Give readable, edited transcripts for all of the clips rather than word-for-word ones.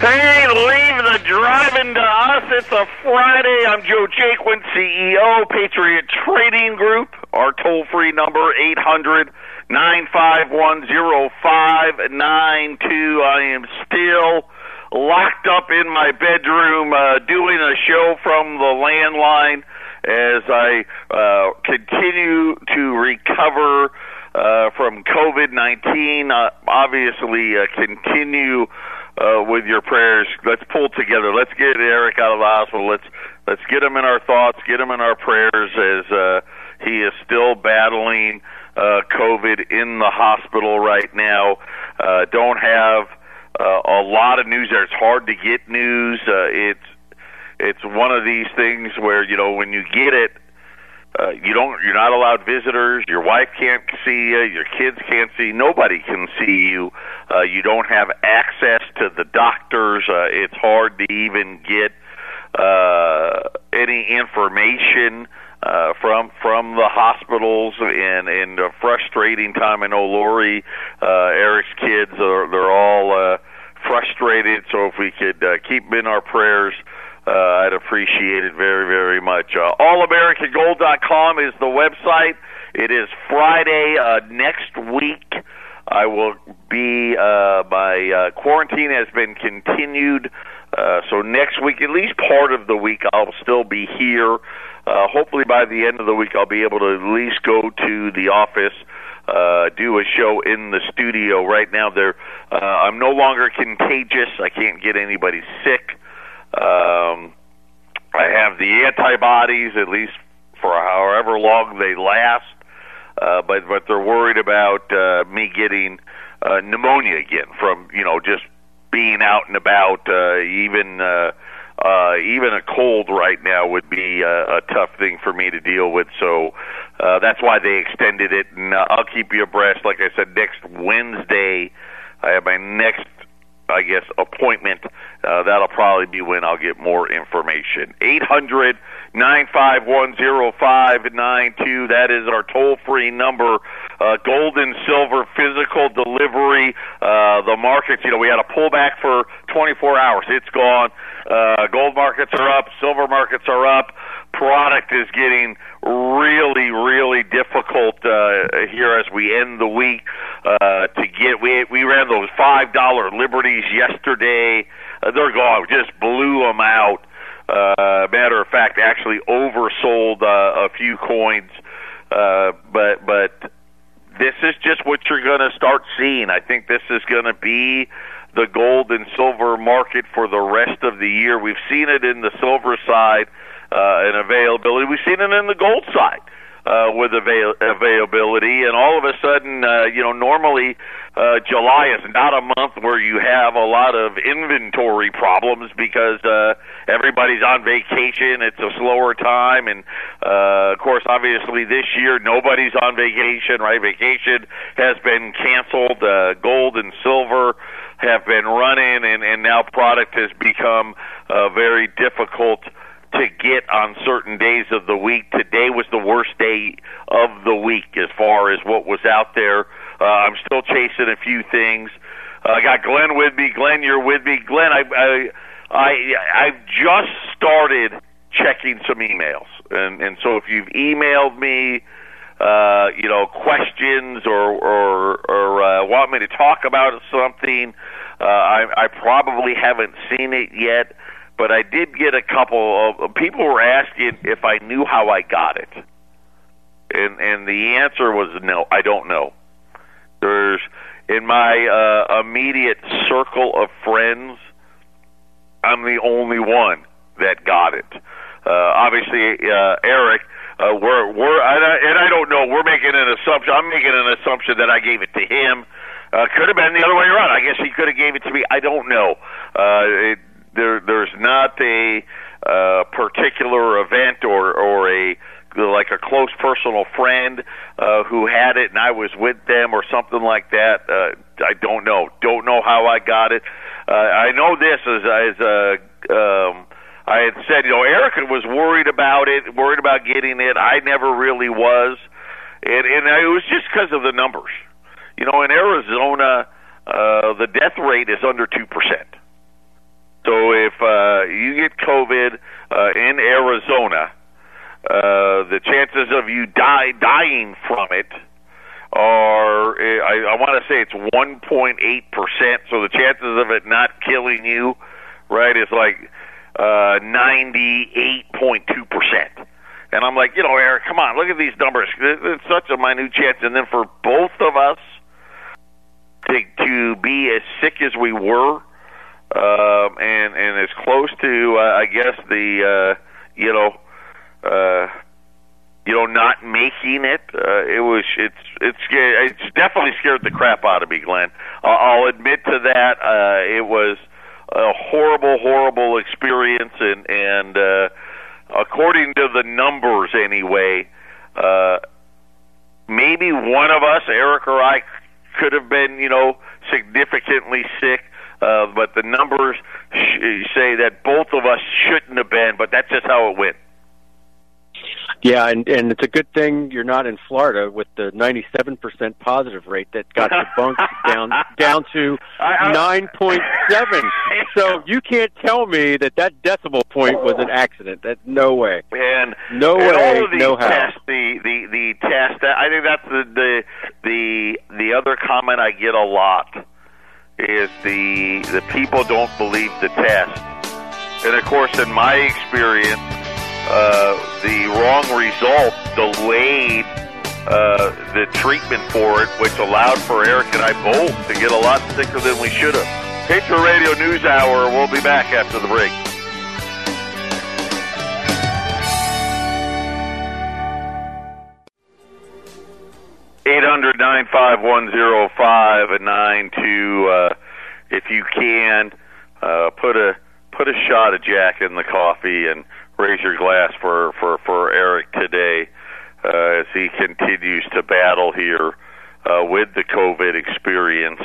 Hey, leave the driving to us. It's a Friday. I'm Joe Jaquin, CEO, Patriot Trading Group. Our toll-free number, 800-951-0592. I am still locked up in my bedroom doing a show from the landline as I continue to recover from COVID-19. Obviously, continue with your prayers. Let's pull together. Let's get Eric out of the hospital. Let's get him in our thoughts, get him in our prayers as he is still battling COVID in the hospital right now. Don't have a lot of news there. It's hard to get news. It's one of these things where, you know, when you get it, you're not allowed visitors. Your wife can't see you. Your kids can't see. Nobody can see you. You don't have access to the doctors. It's hard to even get any information from the hospitals, and a frustrating time. I know Lori, Eric's kids, they're all frustrated. So if we could keep in our prayers, I'd appreciate it very, very much. AllAmericanGold.com is the website. It is Friday. Next week, I will be, my quarantine has been continued. So next week, at least part of the week, I'll still be here. Hopefully by the end of the week, I'll be able to at least go to the office, do a show in the studio. Right now, I'm no longer contagious. I can't get anybody sick. I have the antibodies, at least for however long they last, but they're worried about me getting pneumonia again from, you know, just being out and about. Even a cold right now would be a tough thing for me to deal with, so that's why they extended it, and I'll keep you abreast. Like I said, next Wednesday I have my next appointment. That'll probably be when I'll get more information. 800-951-0592. That is our toll-free number. Gold and silver physical delivery. The markets, you know, we had a pullback for 24 hours. It's gone. Gold markets are up. Silver markets are up. Product is getting really, really difficult here as we end the week to get. We ran those $5 Liberties yesterday. They're gone. We just blew them out. Matter of fact, actually oversold a few coins. But this is just what you're going to start seeing. I think this is going to be the gold and silver market for the rest of the year. We've seen it in the silver side. And availability. We've seen it in the gold side with availability, and all of a sudden, you know, normally July is not a month where you have a lot of inventory problems because everybody's on vacation. It's a slower time, and of course, obviously, this year nobody's on vacation, right? Vacation has been canceled. Gold and silver have been running, and now product has become very difficult to get on certain days of the week. Today was the worst day of the week as far as what was out there. I'm still chasing a few things. I got Glenn with me. Glenn, you're with me. Glenn, I've just started checking some emails, and so if you've emailed me, you know, questions or want me to talk about something, I probably haven't seen it yet. But I did get a couple of people were asking if I knew how I got it. And the answer was no, I don't know. There's in my immediate circle of friends, I'm the only one that got it. Obviously, Eric, I don't know. We're making an assumption. I'm making an assumption that I gave it to him. Could have been the other way around. I guess he could have gave it to me. I don't know. There's not a particular event or a like a close personal friend who had it and I was with them or something like that. I don't know. Don't know how I got it. I know this as I had said, you know, Erica was worried about it, worried about getting it. I never really was, and it was just because of the numbers. You know, in Arizona, the death rate is under 2%. you get COVID in Arizona, the chances of you dying from it are, I want to say it's 1.8%. So the chances of it not killing you, right, is like 98.2%. And I'm like, you know, Eric, come on, look at these numbers. It's such a minute chance. And then for both of us to be as sick as we were, and as close to, I guess, the, not making it, it's definitely scared the crap out of me, Glenn. I'll admit to that. It was a horrible, horrible experience, and according to the numbers anyway, maybe one of us, Eric or I, could have been, significantly sick, but the numbers say that both of us shouldn't have been, but that's just how it went. Yeah, and it's a good thing you're not in Florida with the 97% positive rate that got debunked down to 9.7. So you can't tell me that decimal point was an accident. That's no way. And no way. All of no tests, how. The test. I think that's the other comment I get a lot is the people don't believe the test. And of course, in my experience, the wrong result delayed the treatment for it, which allowed for Eric and I both to get a lot sicker than we should have. Patriot Radio News Hour. We'll be back after the break. Eight 800-951-0592. If you can, put a shot of Jack in the coffee and raise your glass for Eric today as he continues to battle here with the COVID experience,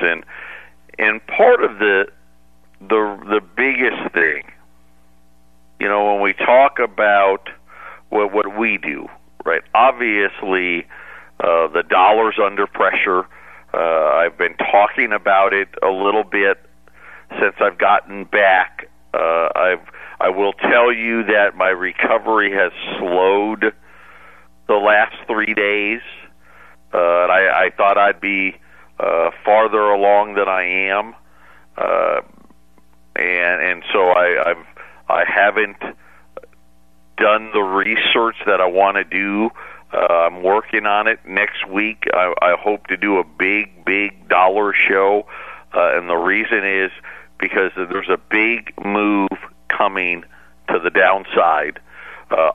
and part of the biggest thing, when we talk about what we do, right? Obviously, the dollar's under pressure. I've been talking about it a little bit since I've gotten back. I will tell you that my recovery has slowed the last 3 days. And I thought I'd be farther along than I am, and so I haven't done the research that I want to do. I'm working on it. Next week, I hope to do a big dollar show, and the reason is because there's a big move coming to the downside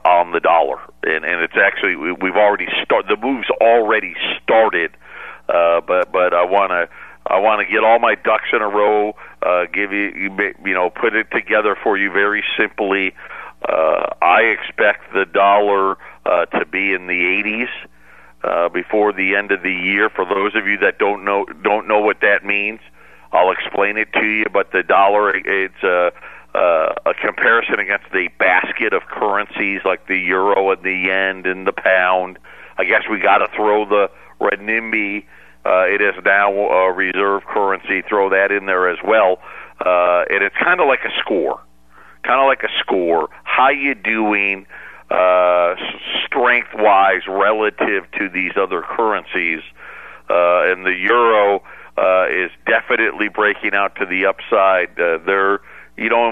on the dollar, and it's actually we've already started. The move's already started, but I want to get all my ducks in a row. Give you put it together for you very simply. I expect the dollar to be in the 80s before the end of the year. For those of you that don't know what that means, I'll explain it to you. But the dollar, it's a comparison against the basket of currencies like the euro and the yen and the pound. I guess we got to throw the renminbi. It is now a reserve currency. Throw that in there as well, and it's kind of like a score. How you doing, strength-wise, relative to these other currencies? And the euro is definitely breaking out to the upside. And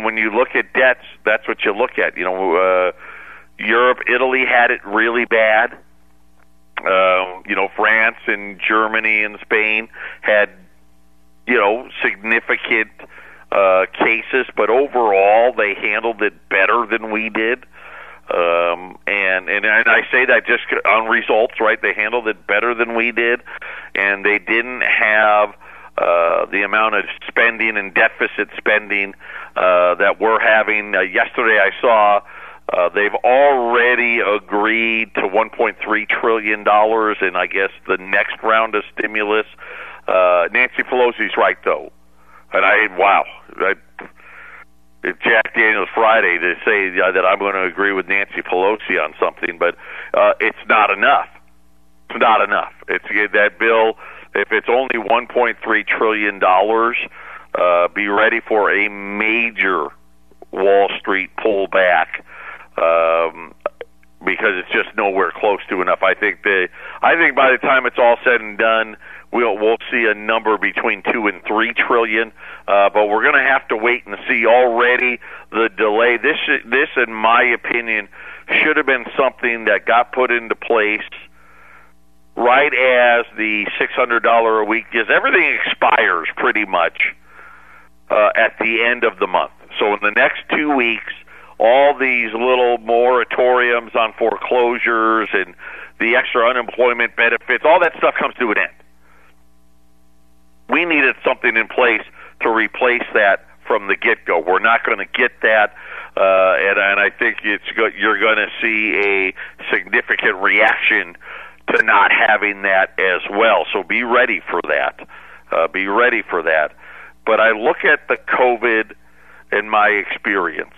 when you look at debts, that's what you look at. Europe, Italy had it really bad. France and Germany and Spain had, significant cases, but overall they handled it better than we did. And I say that just on results, right? They handled it better than we did, and they didn't have the amount of spending and deficit spending that we're having. Yesterday I saw they've already agreed to $1.3 trillion in, I guess, the next round of stimulus. Nancy Pelosi's right, though. And if Jack Daniels Friday to say that I'm going to agree with Nancy Pelosi on something, but it's not enough. It's not enough. It's that bill. If it's only $1.3 trillion, be ready for a major Wall Street pullback because it's just nowhere close to enough. I think by the time it's all said and done, we'll see a number between 2 and 3 trillion, but we're going to have to wait and see. Already the delay. This, in my opinion, should have been something that got put into place right as the $600 a week is. Everything expires pretty much at the end of the month. So in the next 2 weeks, all these little moratoriums on foreclosures and the extra unemployment benefits, all that stuff comes to an end. We needed something in place to replace that from the get-go. We're not going to get that, and I think you're going to see a significant reaction to not having that as well. So be ready for that. But I look at the COVID in my experience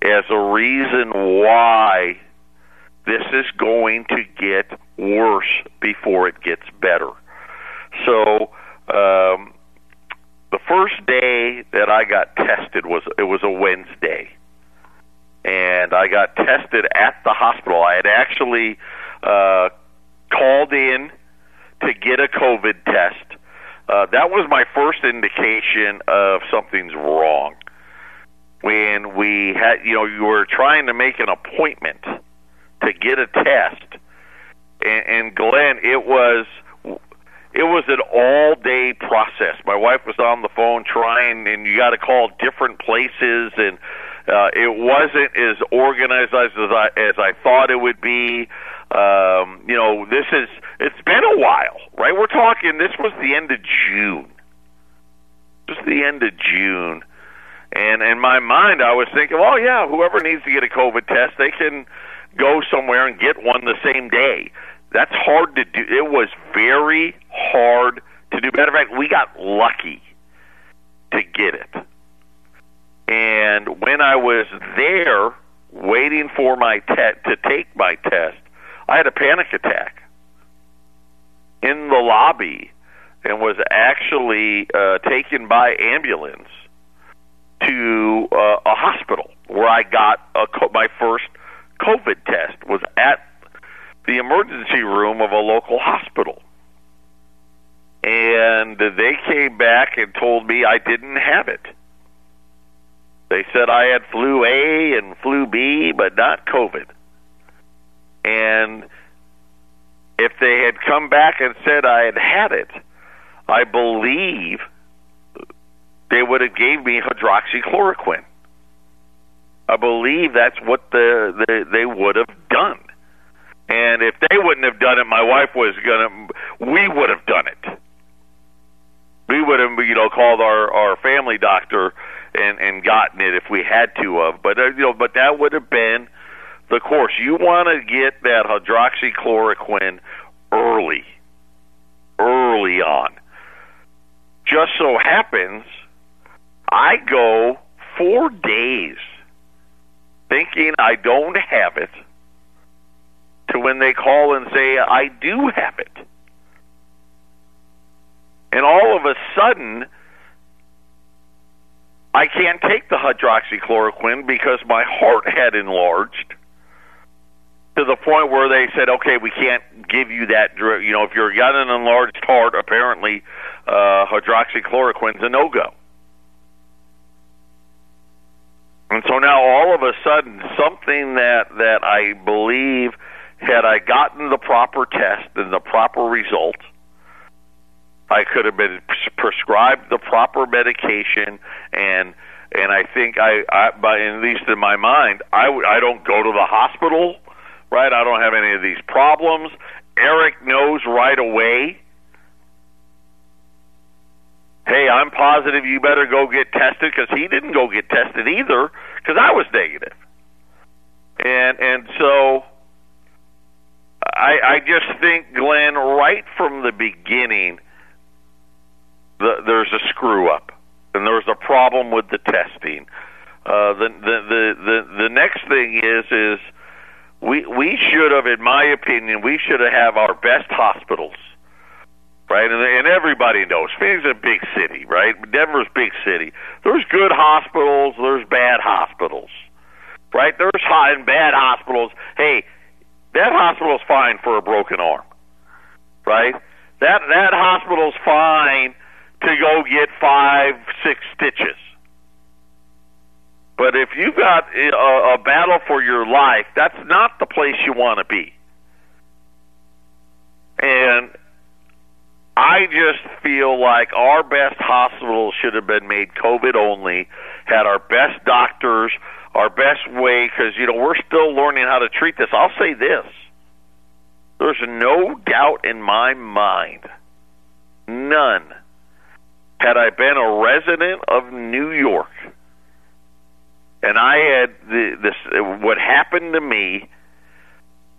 as a reason why this is going to get worse before it gets better. So the first day that I got tested was a Wednesday, and I got tested at the hospital. I had actually called in to get a COVID test. That was my first indication of something's wrong. When we had, you were trying to make an appointment to get a test, and Glenn, it was an all-day process. My wife was on the phone trying, and you got to call different places, and it wasn't as organized as I thought it would be. It's been a while, right? We're talking, this was the end of June. And in my mind, I was thinking, well, yeah, whoever needs to get a COVID test, they can go somewhere and get one the same day. That's hard to do. It was very hard to do. Matter of fact, we got lucky to get it. And when I was there waiting for my to take my test, I had a panic attack in the lobby and was actually taken by ambulance to a hospital where I got my first COVID test. Was at the emergency room of a local hospital. And they came back and told me I didn't have it. They said I had flu A and flu B, but not COVID. And if they had come back and said I had it, I believe they would have gave me hydroxychloroquine. I believe that's what they would have done. And if they wouldn't have done it, my wife was we would have done it. We would have, called our family doctor and gotten it if we had to have. But, but that would have been the course. You want to get that hydroxychloroquine early on. Just so happens, I go 4 days thinking I don't have it, to when they call and say, I do have it. And all of a sudden, I can't take the hydroxychloroquine because my heart had enlarged to the point where they said, okay, we can't give you that drug. If you've got an enlarged heart, apparently hydroxychloroquine's a no-go. And so now all of a sudden, something that I believe, had I gotten the proper test and the proper result, I could have been prescribed the proper medication, and I think by at least in my mind, I don't go to the hospital, right? I don't have any of these problems. Eric knows right away, hey, I'm positive, you better go get tested, because he didn't go get tested either, because I was negative. And so I just think, Glenn, right from the beginning, there's a screw-up, and there's a problem with the testing. The next thing is we should have, in my opinion, we should have our best hospitals right? And everybody knows Phoenix is a big city, right? Denver's a big city. There's good hospitals. There's bad hospitals, right? There's high and bad hospitals. Hey, that hospital's fine for a broken arm, right? That hospital's fine to go get 5, 6 stitches. But if you've got a battle for your life, that's not the place you want to be. And I just feel like our best hospitals should have been made COVID only, had our best doctors, our best way, because, you know, we're still learning how to treat this. I'll say this. There's no doubt in my mind, none, had I been a resident of New York, and I had what happened to me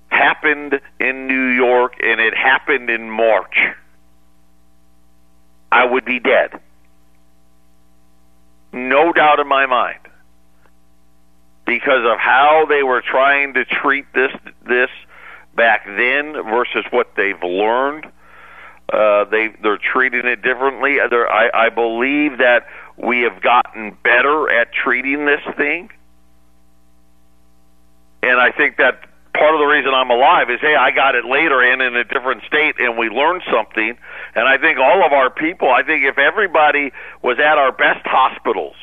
happened in New York, and it happened in March, I would be dead. No doubt in my mind. Because of how they were trying to treat this back then versus what they've learned, they're treating it differently. I believe that we have gotten better at treating this thing. And I think that part of the reason I'm alive is, hey, I got it later and in a different state, and we learned something. And I think all of our people, I think if everybody was at our best hospitals,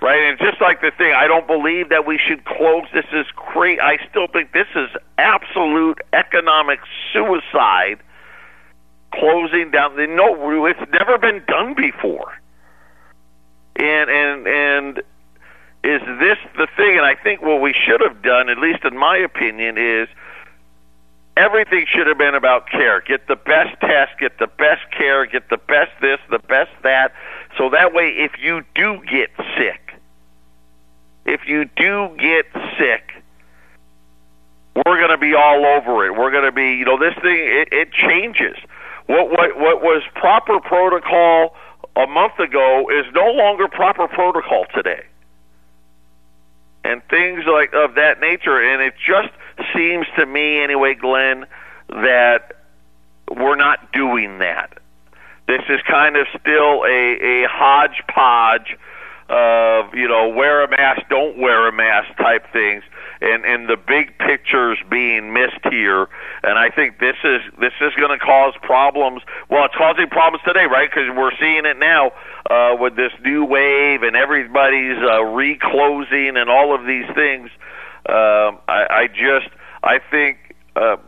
right? And just like the thing, I don't believe that we should close. This is crazy. I still think this is absolute economic suicide, closing down. No, it's never been done before. And is this the thing? And I think what we should have done, at least in my opinion, is everything should have been about care. Get the best test, get the best care, get the best this, the best that. So that way, if you do get sick, we're going to be all over it. We're going to be, you know, this thing, it changes. What was proper protocol a month ago is no longer proper protocol today, and things like of that nature. And it just seems to me, anyway, Glenn, that we're not doing that. This is kind of still a hodgepodge of, you know, wear a mask, don't wear a mask type things, and the big picture's being missed here. And I think this is going to cause problems. Well, it's causing problems today, right? Because we're seeing it now with this new wave and everybody's reclosing and all of these things. I think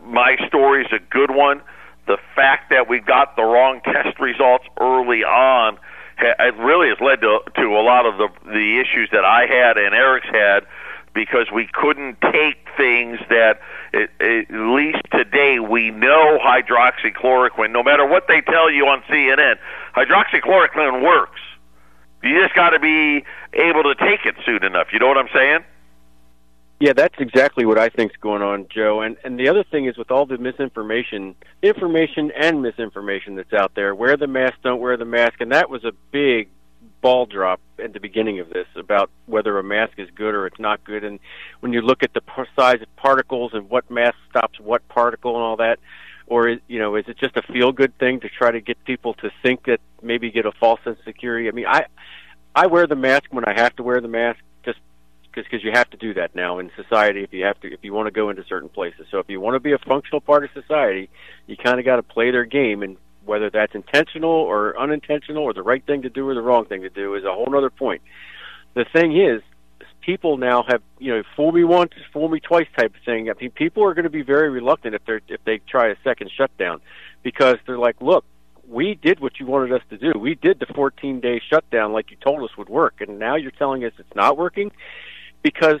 my story's a good one. The fact that we got the wrong test results early on, it really has led to a lot of the issues that I had and Eric's had, because we couldn't take things that, at least today, we know hydroxychloroquine, no matter what they tell you on CNN, hydroxychloroquine works. You just got to be able to take it soon enough. You know what I'm saying? Yeah, that's exactly what I think's going on, Joe. And the other thing is, with all the information and misinformation that's out there, wear the mask, don't wear the mask, and that was a big ball drop at the beginning of this about whether a mask is good or it's not good. And when you look at the size of particles and what mask stops what particle and all that, or, you know, is it just a feel-good thing to try to get people to think that, maybe get a false sense of security? I mean, I wear the mask when I have to wear the mask, just because you have to do that now in society if you want to go into certain places. So if you want to be a functional part of society, you kind of got to play their game, and whether that's intentional or unintentional or the right thing to do or the wrong thing to do is a whole other point. The thing is, people now have, you know, fool me once, fool me twice type of thing. I mean, people are going to be very reluctant if they try a second shutdown, because they're like, look, we did what you wanted us to do. We did the 14-day shutdown like you told us would work, and now you're telling us it's not working? Because,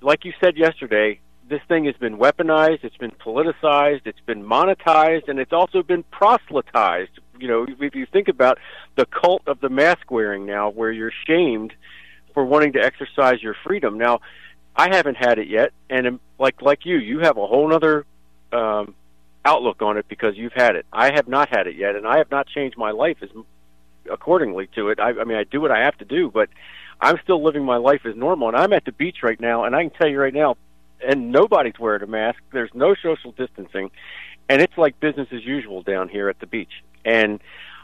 like you said yesterday, this thing has been weaponized, it's been politicized, it's been monetized, and it's also been proselytized. You know, if you think about the cult of the mask wearing now, where you're shamed for wanting to exercise your freedom. Now, I haven't had it yet, and like you have a whole other outlook on it because you've had it. I have not had it yet, and I have not changed my life accordingly to it. I mean, I do what I have to do, but I'm still living my life as normal, and I'm at the beach right now, and I can tell you right now, and nobody's wearing a mask. There's no social distancing, And it's like business as usual down here at the beach. And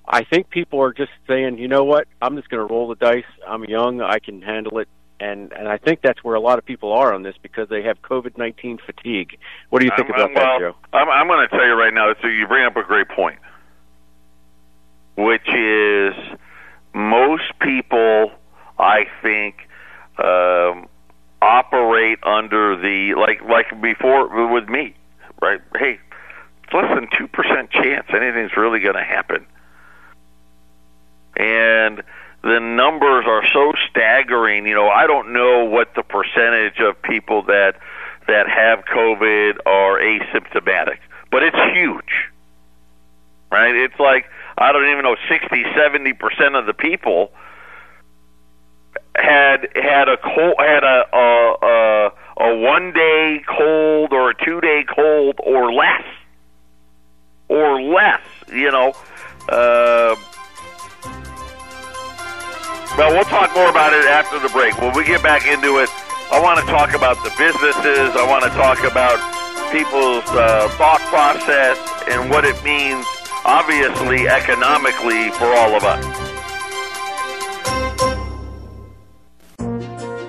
I think people are just saying, you know what, I'm just going to roll the dice. I'm young. I can handle it. And I think that's where a lot of people are on this, because they have COVID-19 fatigue. What do you think about that, Joe? I'm going to tell you right now, so you bring up a great point, which is most people, I think, operate under the, like before with me, right? Hey, it's less than 2% chance anything's really going to happen. And the numbers are so staggering. You know, I don't know what the percentage of people that have COVID are asymptomatic, but it's huge, right? It's like, I don't even know, 60, 70% of the people had a 1-day cold or a 2-day cold or less, you know. Well, we'll talk more about it after the break. When we get back into it, I want to talk about the businesses. I want to talk about people's thought process and what it means, obviously, economically for all of us.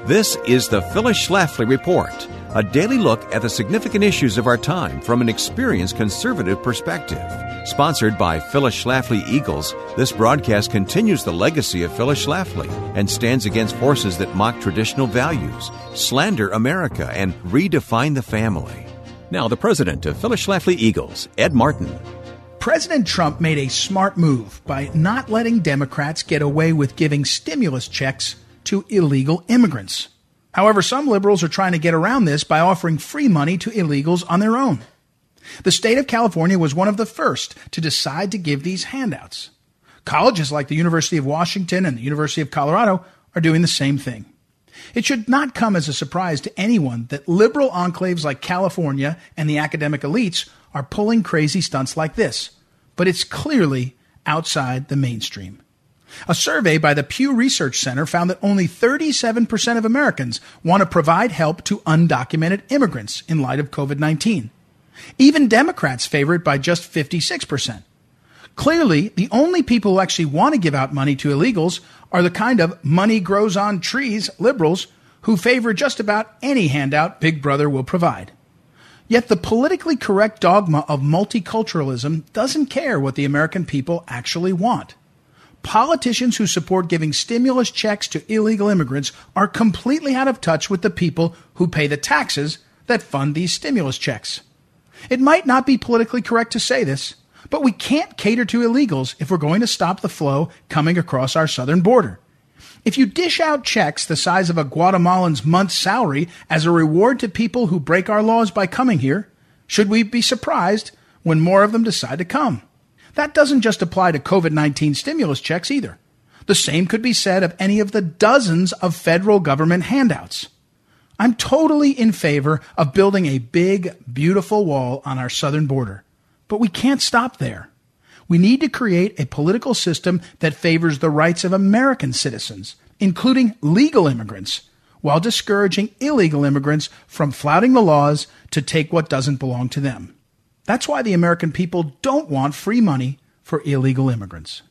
This is the Phyllis Schlafly Report, a daily look at the significant issues of our time from an experienced conservative perspective. Sponsored by Phyllis Schlafly Eagles, this broadcast continues the legacy of Phyllis Schlafly and stands against forces that mock traditional values, slander America, and redefine the family. Now, the president of Phyllis Schlafly Eagles, Ed Martin. President Trump made a smart move by not letting Democrats get away with giving stimulus checks to illegal immigrants. However, some liberals are trying to get around this by offering free money to illegals on their own. The state of California was one of the first to decide to give these handouts. Colleges like the University of Washington and the University of Colorado are doing the same thing. It should not come as a surprise to anyone that liberal enclaves like California and the academic elites are pulling crazy stunts like this, but it's clearly outside the mainstream. A survey by the Pew Research Center found that only 37% of Americans want to provide help to undocumented immigrants in light of COVID-19. Even Democrats favor it by just 56%. Clearly, the only people who actually want to give out money to illegals are the kind of money grows on trees liberals who favor just about any handout Big Brother will provide. Yet the politically correct dogma of multiculturalism doesn't care what the American people actually want. Politicians who support giving stimulus checks to illegal immigrants are completely out of touch with the people who pay the taxes that fund these stimulus checks. It might not be politically correct to say this, but we can't cater to illegals if we're going to stop the flow coming across our southern border. If you dish out checks the size of a Guatemalan's month's salary as a reward to people who break our laws by coming here, should we be surprised when more of them decide to come? That doesn't just apply to COVID-19 stimulus checks either. The same could be said of any of the dozens of federal government handouts. I'm totally in favor of building a big, beautiful wall on our southern border. But we can't stop there. We need to create a political system that favors the rights of American citizens, including legal immigrants, while discouraging illegal immigrants from flouting the laws to take what doesn't belong to them. That's why the American people don't want free money for illegal immigrants.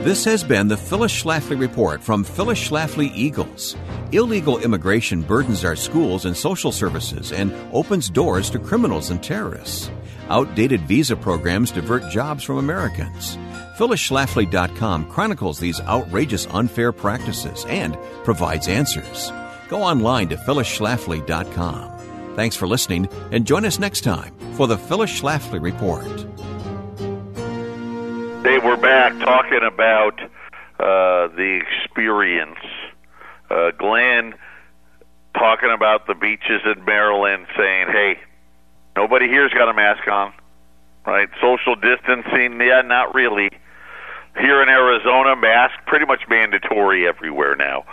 This has been the Phyllis Schlafly Report from Phyllis Schlafly Eagles. Illegal immigration burdens our schools and social services and opens doors to criminals and terrorists. Outdated visa programs divert jobs from Americans. PhyllisSchlafly.com chronicles these outrageous unfair practices and provides answers. Go online to PhyllisSchlafly.com. Thanks for listening, and join us next time for the Phyllis Schlafly Report. Dave, we're back talking about the experience. Glenn talking about the beaches in Maryland, saying, hey, nobody here's got a mask on, right? Social distancing, yeah, not really. Here in Arizona, mask pretty much mandatory everywhere now.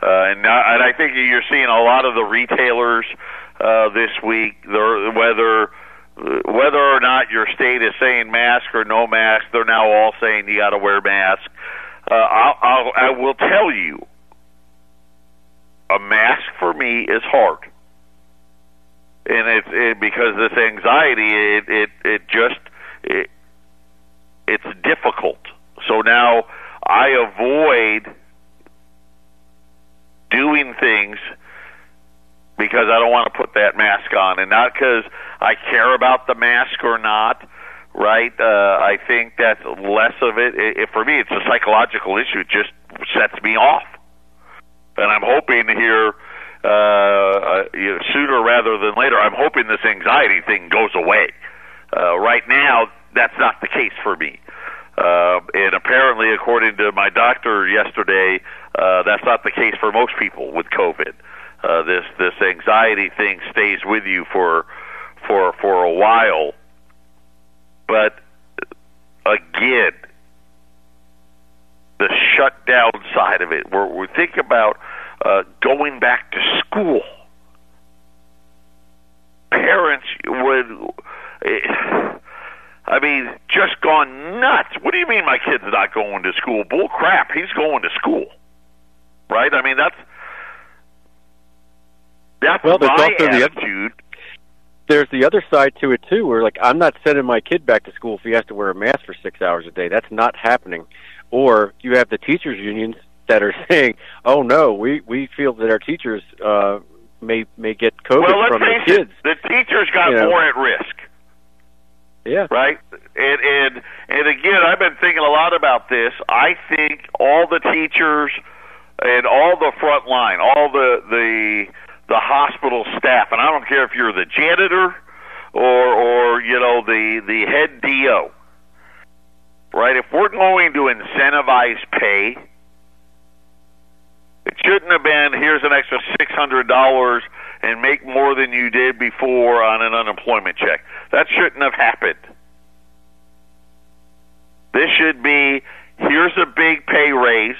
And I think you're seeing a lot of the retailers this week, whether or not your state is saying mask or no mask, they're now all saying you got to wear mask. I will tell you, a mask for me is hard. and it's because this anxiety, it's difficult. So now I avoid doing things because I don't want to put that mask on, and not because I care about the mask or not, right? I think that's less of it. For me, it's a psychological issue. It just sets me off. And I'm hoping here, sooner rather than later, I'm hoping this anxiety thing goes away. Right now, that's not the case for me. And apparently, according to my doctor yesterday, that's not the case for most people with COVID. This anxiety thing stays with you for a while. But again, the shutdown side of it, where we think about going back to school, parents would, just gone nuts. What do you mean my kid's not going to school? Bull crap, he's going to school, right? I mean, that's well, my attitude. There's the other side to it, too, where, I'm not sending my kid back to school if he has to wear a mask for 6 hours a day. That's not happening. Or you have the teachers' unions that are saying, oh, no, we feel that our teachers may get COVID from their kids. Well, let's face it, the teachers got more at risk. Yeah. Right? And again, I've been thinking a lot about this. I think all the teachers and all the front line, all the hospital staff, and I don't care if you're the janitor or the head DO, right? If we're going to incentivize pay, it shouldn't have been here's an extra $600 and make more than you did before on an unemployment check. That shouldn't have happened. This should be here's a big pay raise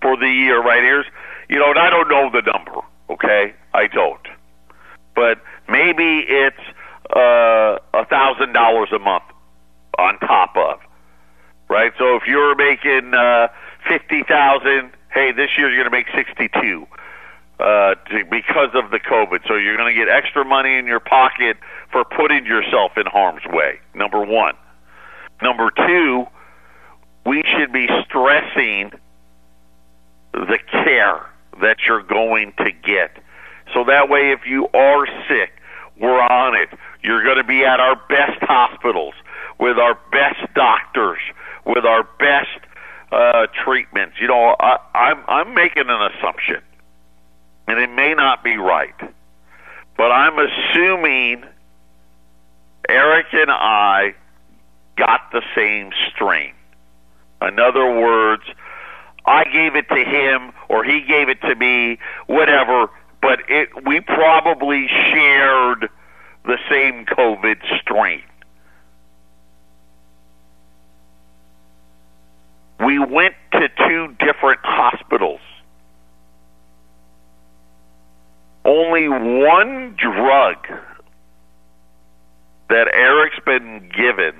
for the year, right? Here's, and I don't know the number. Okay, I don't. But maybe it's $1,000 a month on top of, right? So if you're making $50,000, hey, this year you're going to make $62,000 because of the COVID. So you're going to get extra money in your pocket for putting yourself in harm's way. Number one. Number two, we should be stressing the care that you're going to get. So that way, if you are sick, we're on it. You're going to be at our best hospitals, with our best doctors, with our best treatments. I'm making an assumption, and it may not be right, but I'm assuming Eric and I got the same strain. In other words, I gave it to him, or he gave it to me, whatever, but we probably shared the same COVID strain. We went to two different hospitals. Only one drug that Eric's been given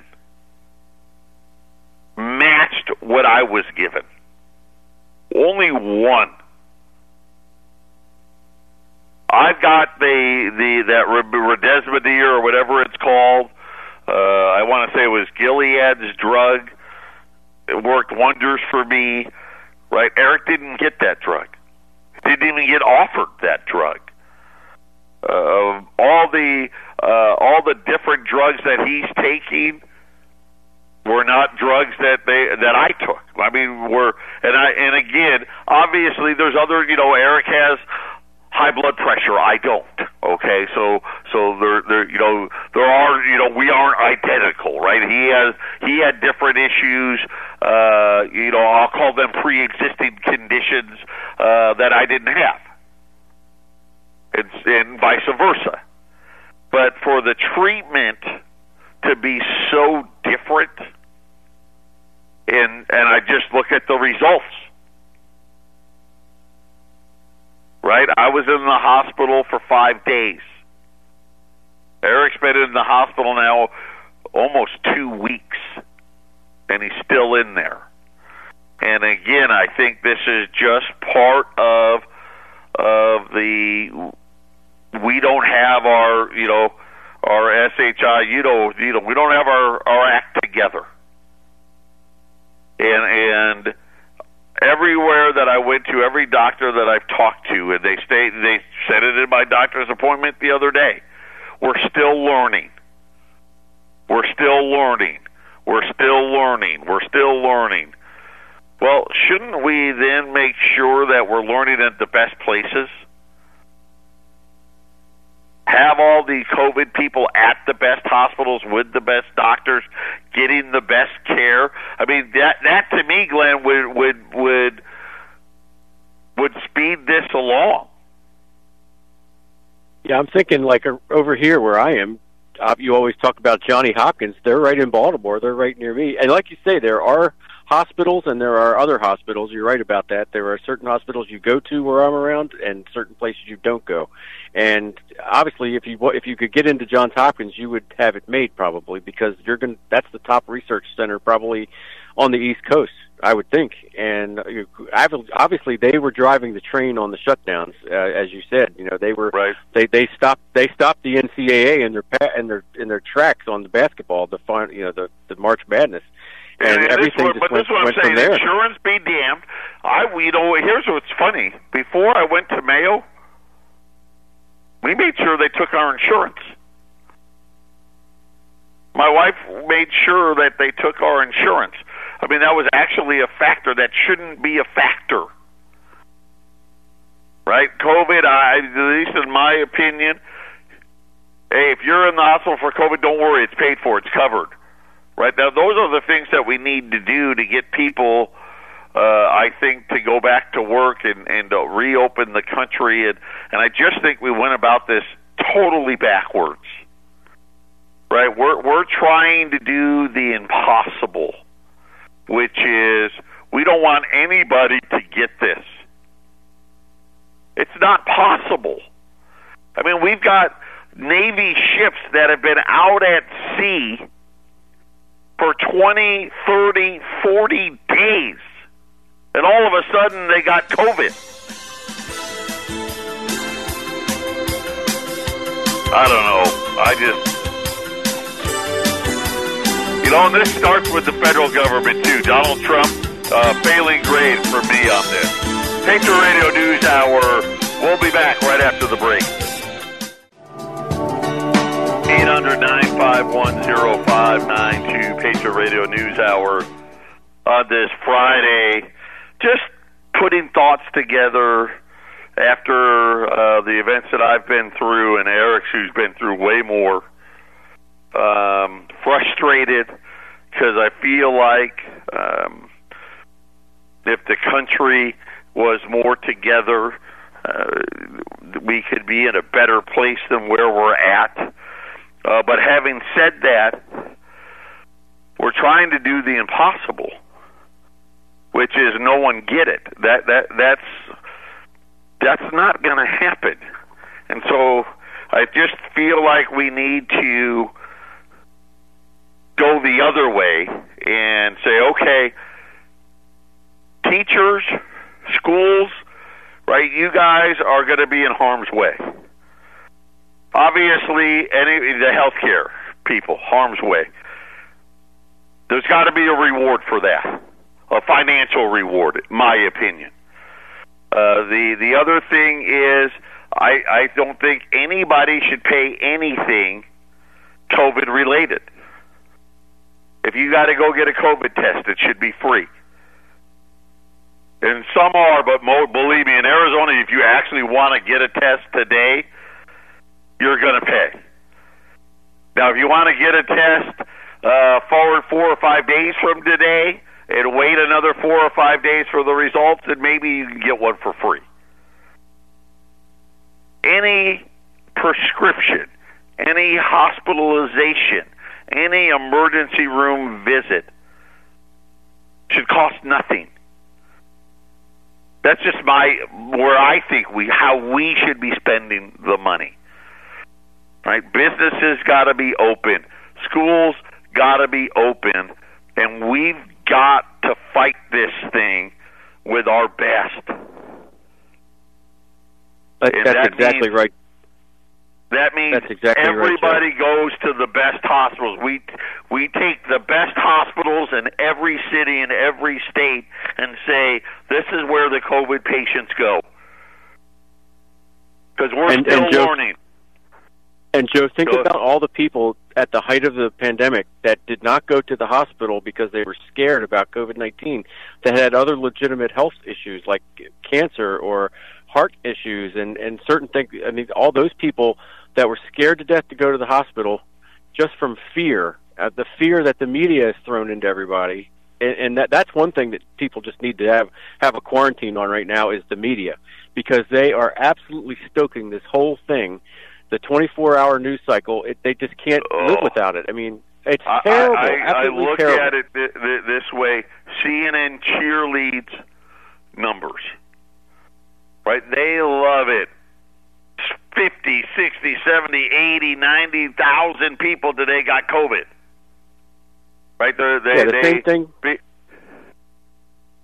matched what I was given. Only one. I've got that Redesmodir or whatever it's called. I want to say it was Gilead's drug. It worked wonders for me, right? Eric didn't get that drug. He didn't even get offered that drug. All the different drugs that he's taking were not drugs that I took. I mean, and again, obviously there's other, Eric has high blood pressure. I don't. Okay. So there are we aren't identical, right? He had different issues. I'll call them pre-existing conditions, that I didn't have. And vice versa. But for the treatment to be so different, and I just look at the results, right? I was in the hospital for 5 days. Eric's been in the hospital now almost 2 weeks, and he's still in there. And again, I think this is just part of we don't have our SHI, we don't have our act together. And everywhere that I went to, every doctor that I've talked to, and they said it in my doctor's appointment the other day, we're still learning. Well, shouldn't we then make sure that we're learning at the best places? Have all the COVID people at the best hospitals with the best doctors getting the best care? I mean, that to me, Glenn, would speed this along. Yeah, I'm thinking like over here where I am, you always talk about Johns Hopkins. They're right in Baltimore. They're right near me. And like you say, there are hospitals and there are other hospitals. You're right about that. There are certain hospitals you go to where I'm around and certain places you don't go. And obviously, if you could get into Johns Hopkins, you would have it made probably, because that's the top research center probably on the East Coast, I would think. And obviously they were driving the train on the shutdowns, as you said. You know, they were right. They stopped the NCAA in their tracks on the basketball, the March Madness, and everything. This is what I'm saying. Insurance be damned. Here's what's funny. Before I went to Mayo, we made sure they took our insurance. My wife made sure that they took our insurance. I mean, that was actually a factor that shouldn't be a factor, right? COVID, at least in my opinion, hey, if you're in the hospital for COVID, don't worry, it's paid for, it's covered, right? Now, those are the things that we need to do to get people, I think, to go back to work and to reopen the country. And I just think we went about this totally backwards, right? We're trying to do the impossible, which is we don't want anybody to get this. It's not possible. I mean, we've got Navy ships that have been out at sea for 20, 30, 40 days, and all of a sudden they got COVID. I don't know. And this starts with the federal government, too. Donald Trump, failing grade for me on this. Patriot Radio News Hour. We'll be back right after the break. 800-951-0592, Patriot Radio News Hour on this Friday. Just putting thoughts together after the events that I've been through, and Eric's, who's been through way more. Frustrated because I feel like if the country was more together, we could be in a better place than where we're at. But having said that, we're trying to do the impossible, which is no one get it. That's not going to happen. And so I just feel like we need to go the other way and say, okay, teachers, schools, right, you guys are going to be in harm's way. Obviously, the healthcare people, harm's way. There's got to be a reward for that, a financial reward, in my opinion. The other thing is I don't think anybody should pay anything COVID-related. If you got to go get a COVID test, it should be free. And some are, but believe me, in Arizona, if you actually want to get a test today, you're going to pay. Now, if you want to get a test forward 4 or 5 days from today and wait another 4 or 5 days for the results, then maybe you can get one for free. Any prescription, any hospitalization, any emergency room visit should cost nothing. That's just where I think how we should be spending the money. Right? Businesses got to be open. Schools got to be open. And we've got to fight this thing with our best. That's exactly right. That means everybody goes to the best hospitals. We take the best hospitals in every city and every state and say, this is where the COVID patients go. Because we're still learning. And Joe, think about all the people at the height of the pandemic that did not go to the hospital because they were scared about COVID-19, that had other legitimate health issues like cancer or heart issues and certain things. I mean, all those people that were scared to death to go to the hospital just from fear, the fear that the media has thrown into everybody. And that's one thing that people just need to have a quarantine on right now is the media, because they are absolutely stoking this whole thing. The 24-hour news cycle, they just can't live without it. I mean, it's terrible. I look terrible. At it this way. CNN cheerleads numbers, right? They love it. 50, 60, 70, 80, 90,000 people today got COVID. Right?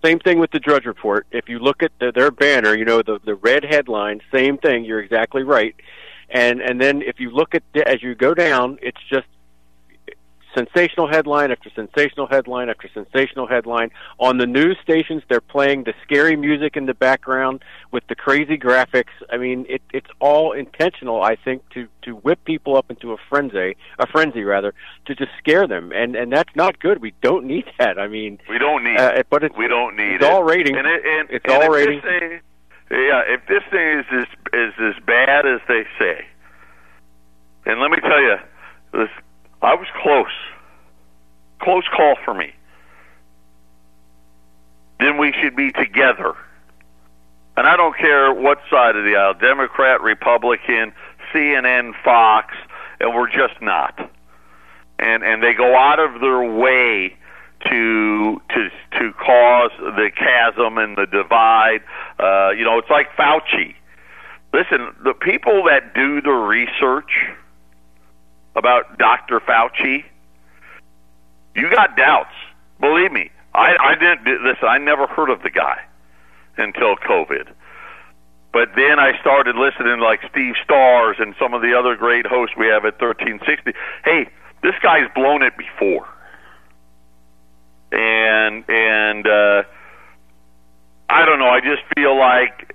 Same thing with the Drudge Report. If you look at their banner, you know, the red headline, same thing. You're exactly right. And then if you look at as you go down, it's just sensational headline after sensational headline after sensational headline. On the news stations, they're playing the scary music in the background with the crazy graphics. I mean, it's all intentional, I think, to whip people up into a frenzy, to just scare them. And that's not good. We don't need that. I mean, we don't need it. But it's all ratings. It's all ratings. Yeah, if this thing is as bad as they say, and let me tell you, I was close call for me. Then we should be together, and I don't care what side of the aisle, Democrat, Republican, CNN, Fox, and we're just not. And they go out of their way to cause the chasm and the divide. It's like Fauci. Listen, the people that do the research about Dr. Fauci, you got doubts. Believe me, I didn't. Listen, I never heard of the guy until COVID. But then I started listening, like Steve Starrs and some of the other great hosts we have at 1360. Hey, this guy's blown it before. And I don't know. I just feel like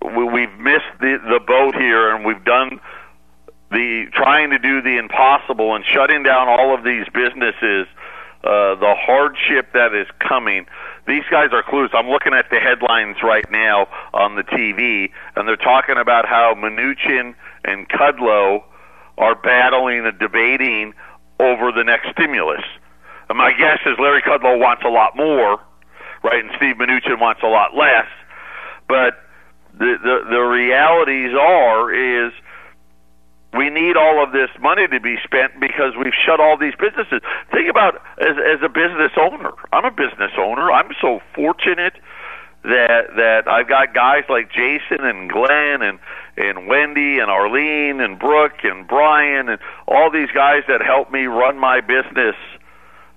we've missed the boat here, and we've done trying to do the impossible and shutting down all of these businesses. The hardship that is coming. These guys are clueless. I'm looking at the headlines right now on the TV, and they're talking about how Mnuchin and Kudlow are battling and debating over the next stimulus. My guess is Larry Kudlow wants a lot more, right, and Steve Mnuchin wants a lot less. But the realities is we need all of this money to be spent because we've shut all these businesses. Think about as a business owner. I'm a business owner. I'm so fortunate that I've got guys like Jason and Glenn and Wendy and Arlene and Brooke and Brian and all these guys that help me run my business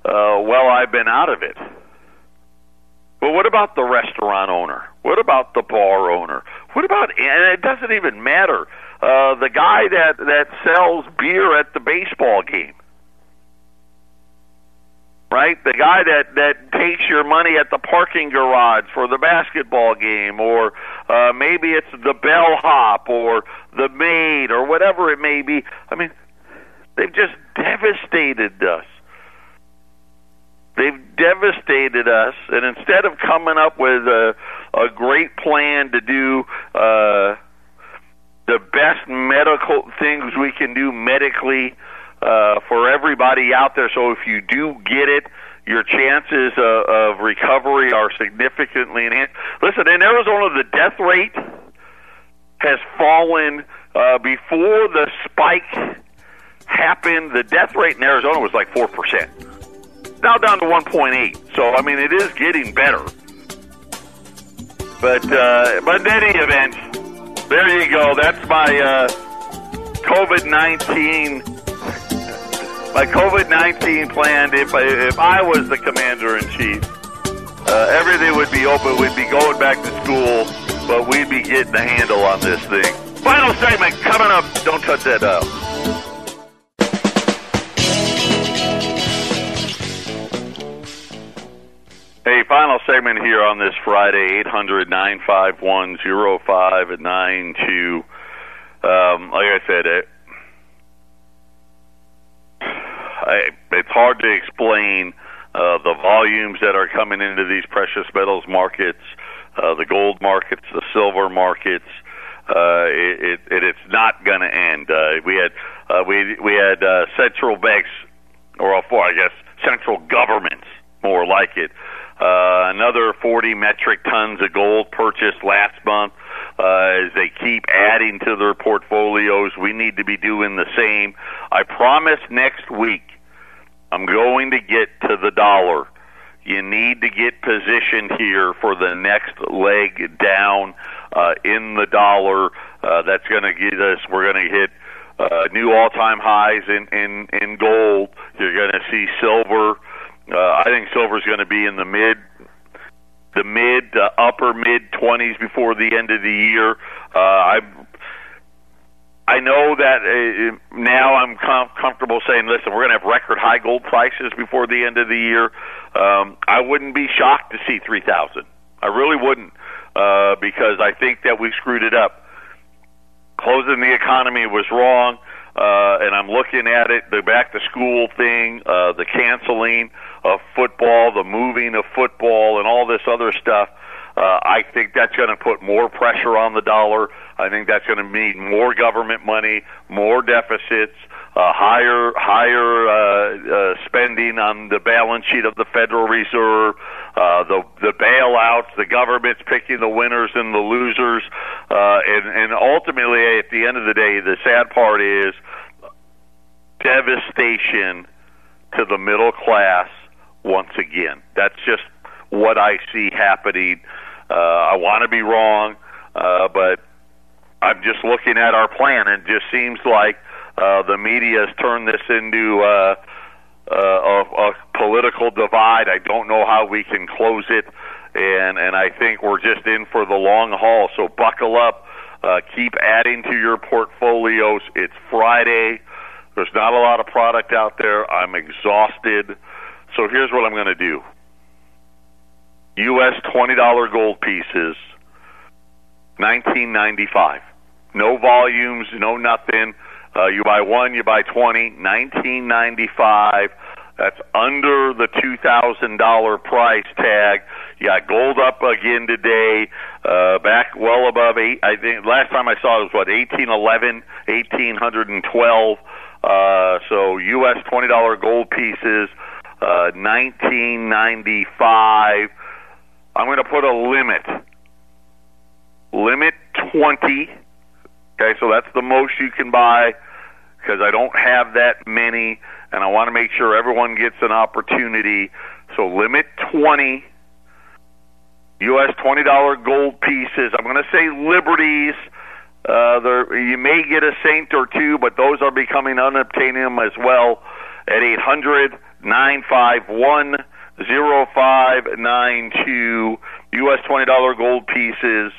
while I've been out of it. But what about the restaurant owner? What about the bar owner? What about, and it doesn't even matter, the guy that sells beer at the baseball game, right? The guy that takes your money at the parking garage for the basketball game, or maybe it's the bellhop or the maid or whatever it may be. I mean, they've just devastated us. They've devastated us, and instead of coming up with a great plan to do the best medical things we can do medically for everybody out there, so if you do get it, your chances of recovery are significantly enhanced. Listen, in Arizona, the death rate has fallen before the spike happened. The death rate in Arizona was like 4%. Now down to 1.8, so I mean it is getting better. But in any event, there you go. That's my COVID-19 plan. If I was the commander in chief, everything would be open. We'd be going back to school, but we'd be getting a handle on this thing. Final segment coming up. Don't touch that dial. Hey, final segment here on this Friday, 800-951-0592. Like I said, it's hard to explain the volumes that are coming into these precious metals markets, the gold markets, the silver markets. It's not going to end. We had central banks, or I guess central governments, more like it. Another 40 metric tons of gold purchased last month. As they keep adding to their portfolios, we need to be doing the same. I promise next week I'm going to get to the dollar. You need to get positioned here for the next leg down in the dollar. That's going to get us, we're going to hit new all-time highs in gold. You're going to see silver. I think silver is going to be in the upper mid-20s before the end of the year. I know that now I'm comfortable saying, listen, we're going to have record high gold prices before the end of the year. I wouldn't be shocked to see 3,000. I really wouldn't, because I think that we screwed it up. Closing the economy was wrong, and I'm looking at it, the back-to-school thing, the canceling of football, the moving of football, and all this other stuff. I think that's going to put more pressure on the dollar. I think that's going to mean more government money, more deficits, higher spending on the balance sheet of the Federal Reserve, the bailouts, the government's picking the winners and the losers, and ultimately, at the end of the day, the sad part is devastation to the middle class once again. That's just what I see happening. I want to be wrong, but I'm just looking at our plan, and it just seems like the media has turned this into a political divide. I don't know how we can close it, and I think we're just in for the long haul. So buckle up. Keep adding to your portfolios. It's Friday. There's not a lot of product out there. I'm exhausted. So here's what I'm going to do. U.S. $20 gold pieces, $19.95. No volumes, no nothing. You buy one, you buy 20, $19.95. That's under the $2,000 price tag. You got gold up again today, back well above eight. I think last time I saw it was, 1811, 1812. So U.S. $20 gold pieces, $19.95. I'm going to put a limit 20. Okay, so that's the most you can buy because I don't have that many, and I want to make sure everyone gets an opportunity. So limit 20 U.S. $20 gold pieces. I'm going to say liberties. You may get a saint or two, but those are becoming unobtainium as well at 800-951-0592. U.S. $20 gold pieces,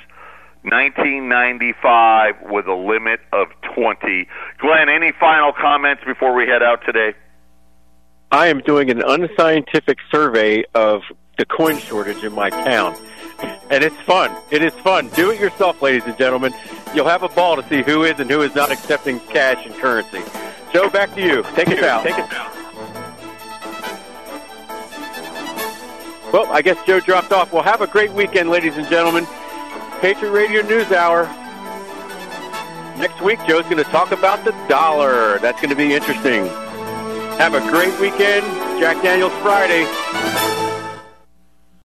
$19.95 with a limit of 20. Glenn, any final comments before we head out today? I am doing an unscientific survey of the coin shortage in my town, and it's fun. It is fun. Do it yourself, ladies and gentlemen. You'll have a ball to see who is and who is not accepting cash and currency. Joe, back to you. Take us out. Well, I guess Joe dropped off. Well, have a great weekend, ladies and gentlemen. Patriot Radio News Hour. Next week, Joe's going to talk about the dollar. That's going to be interesting. Have a great weekend. Jack Daniels Friday.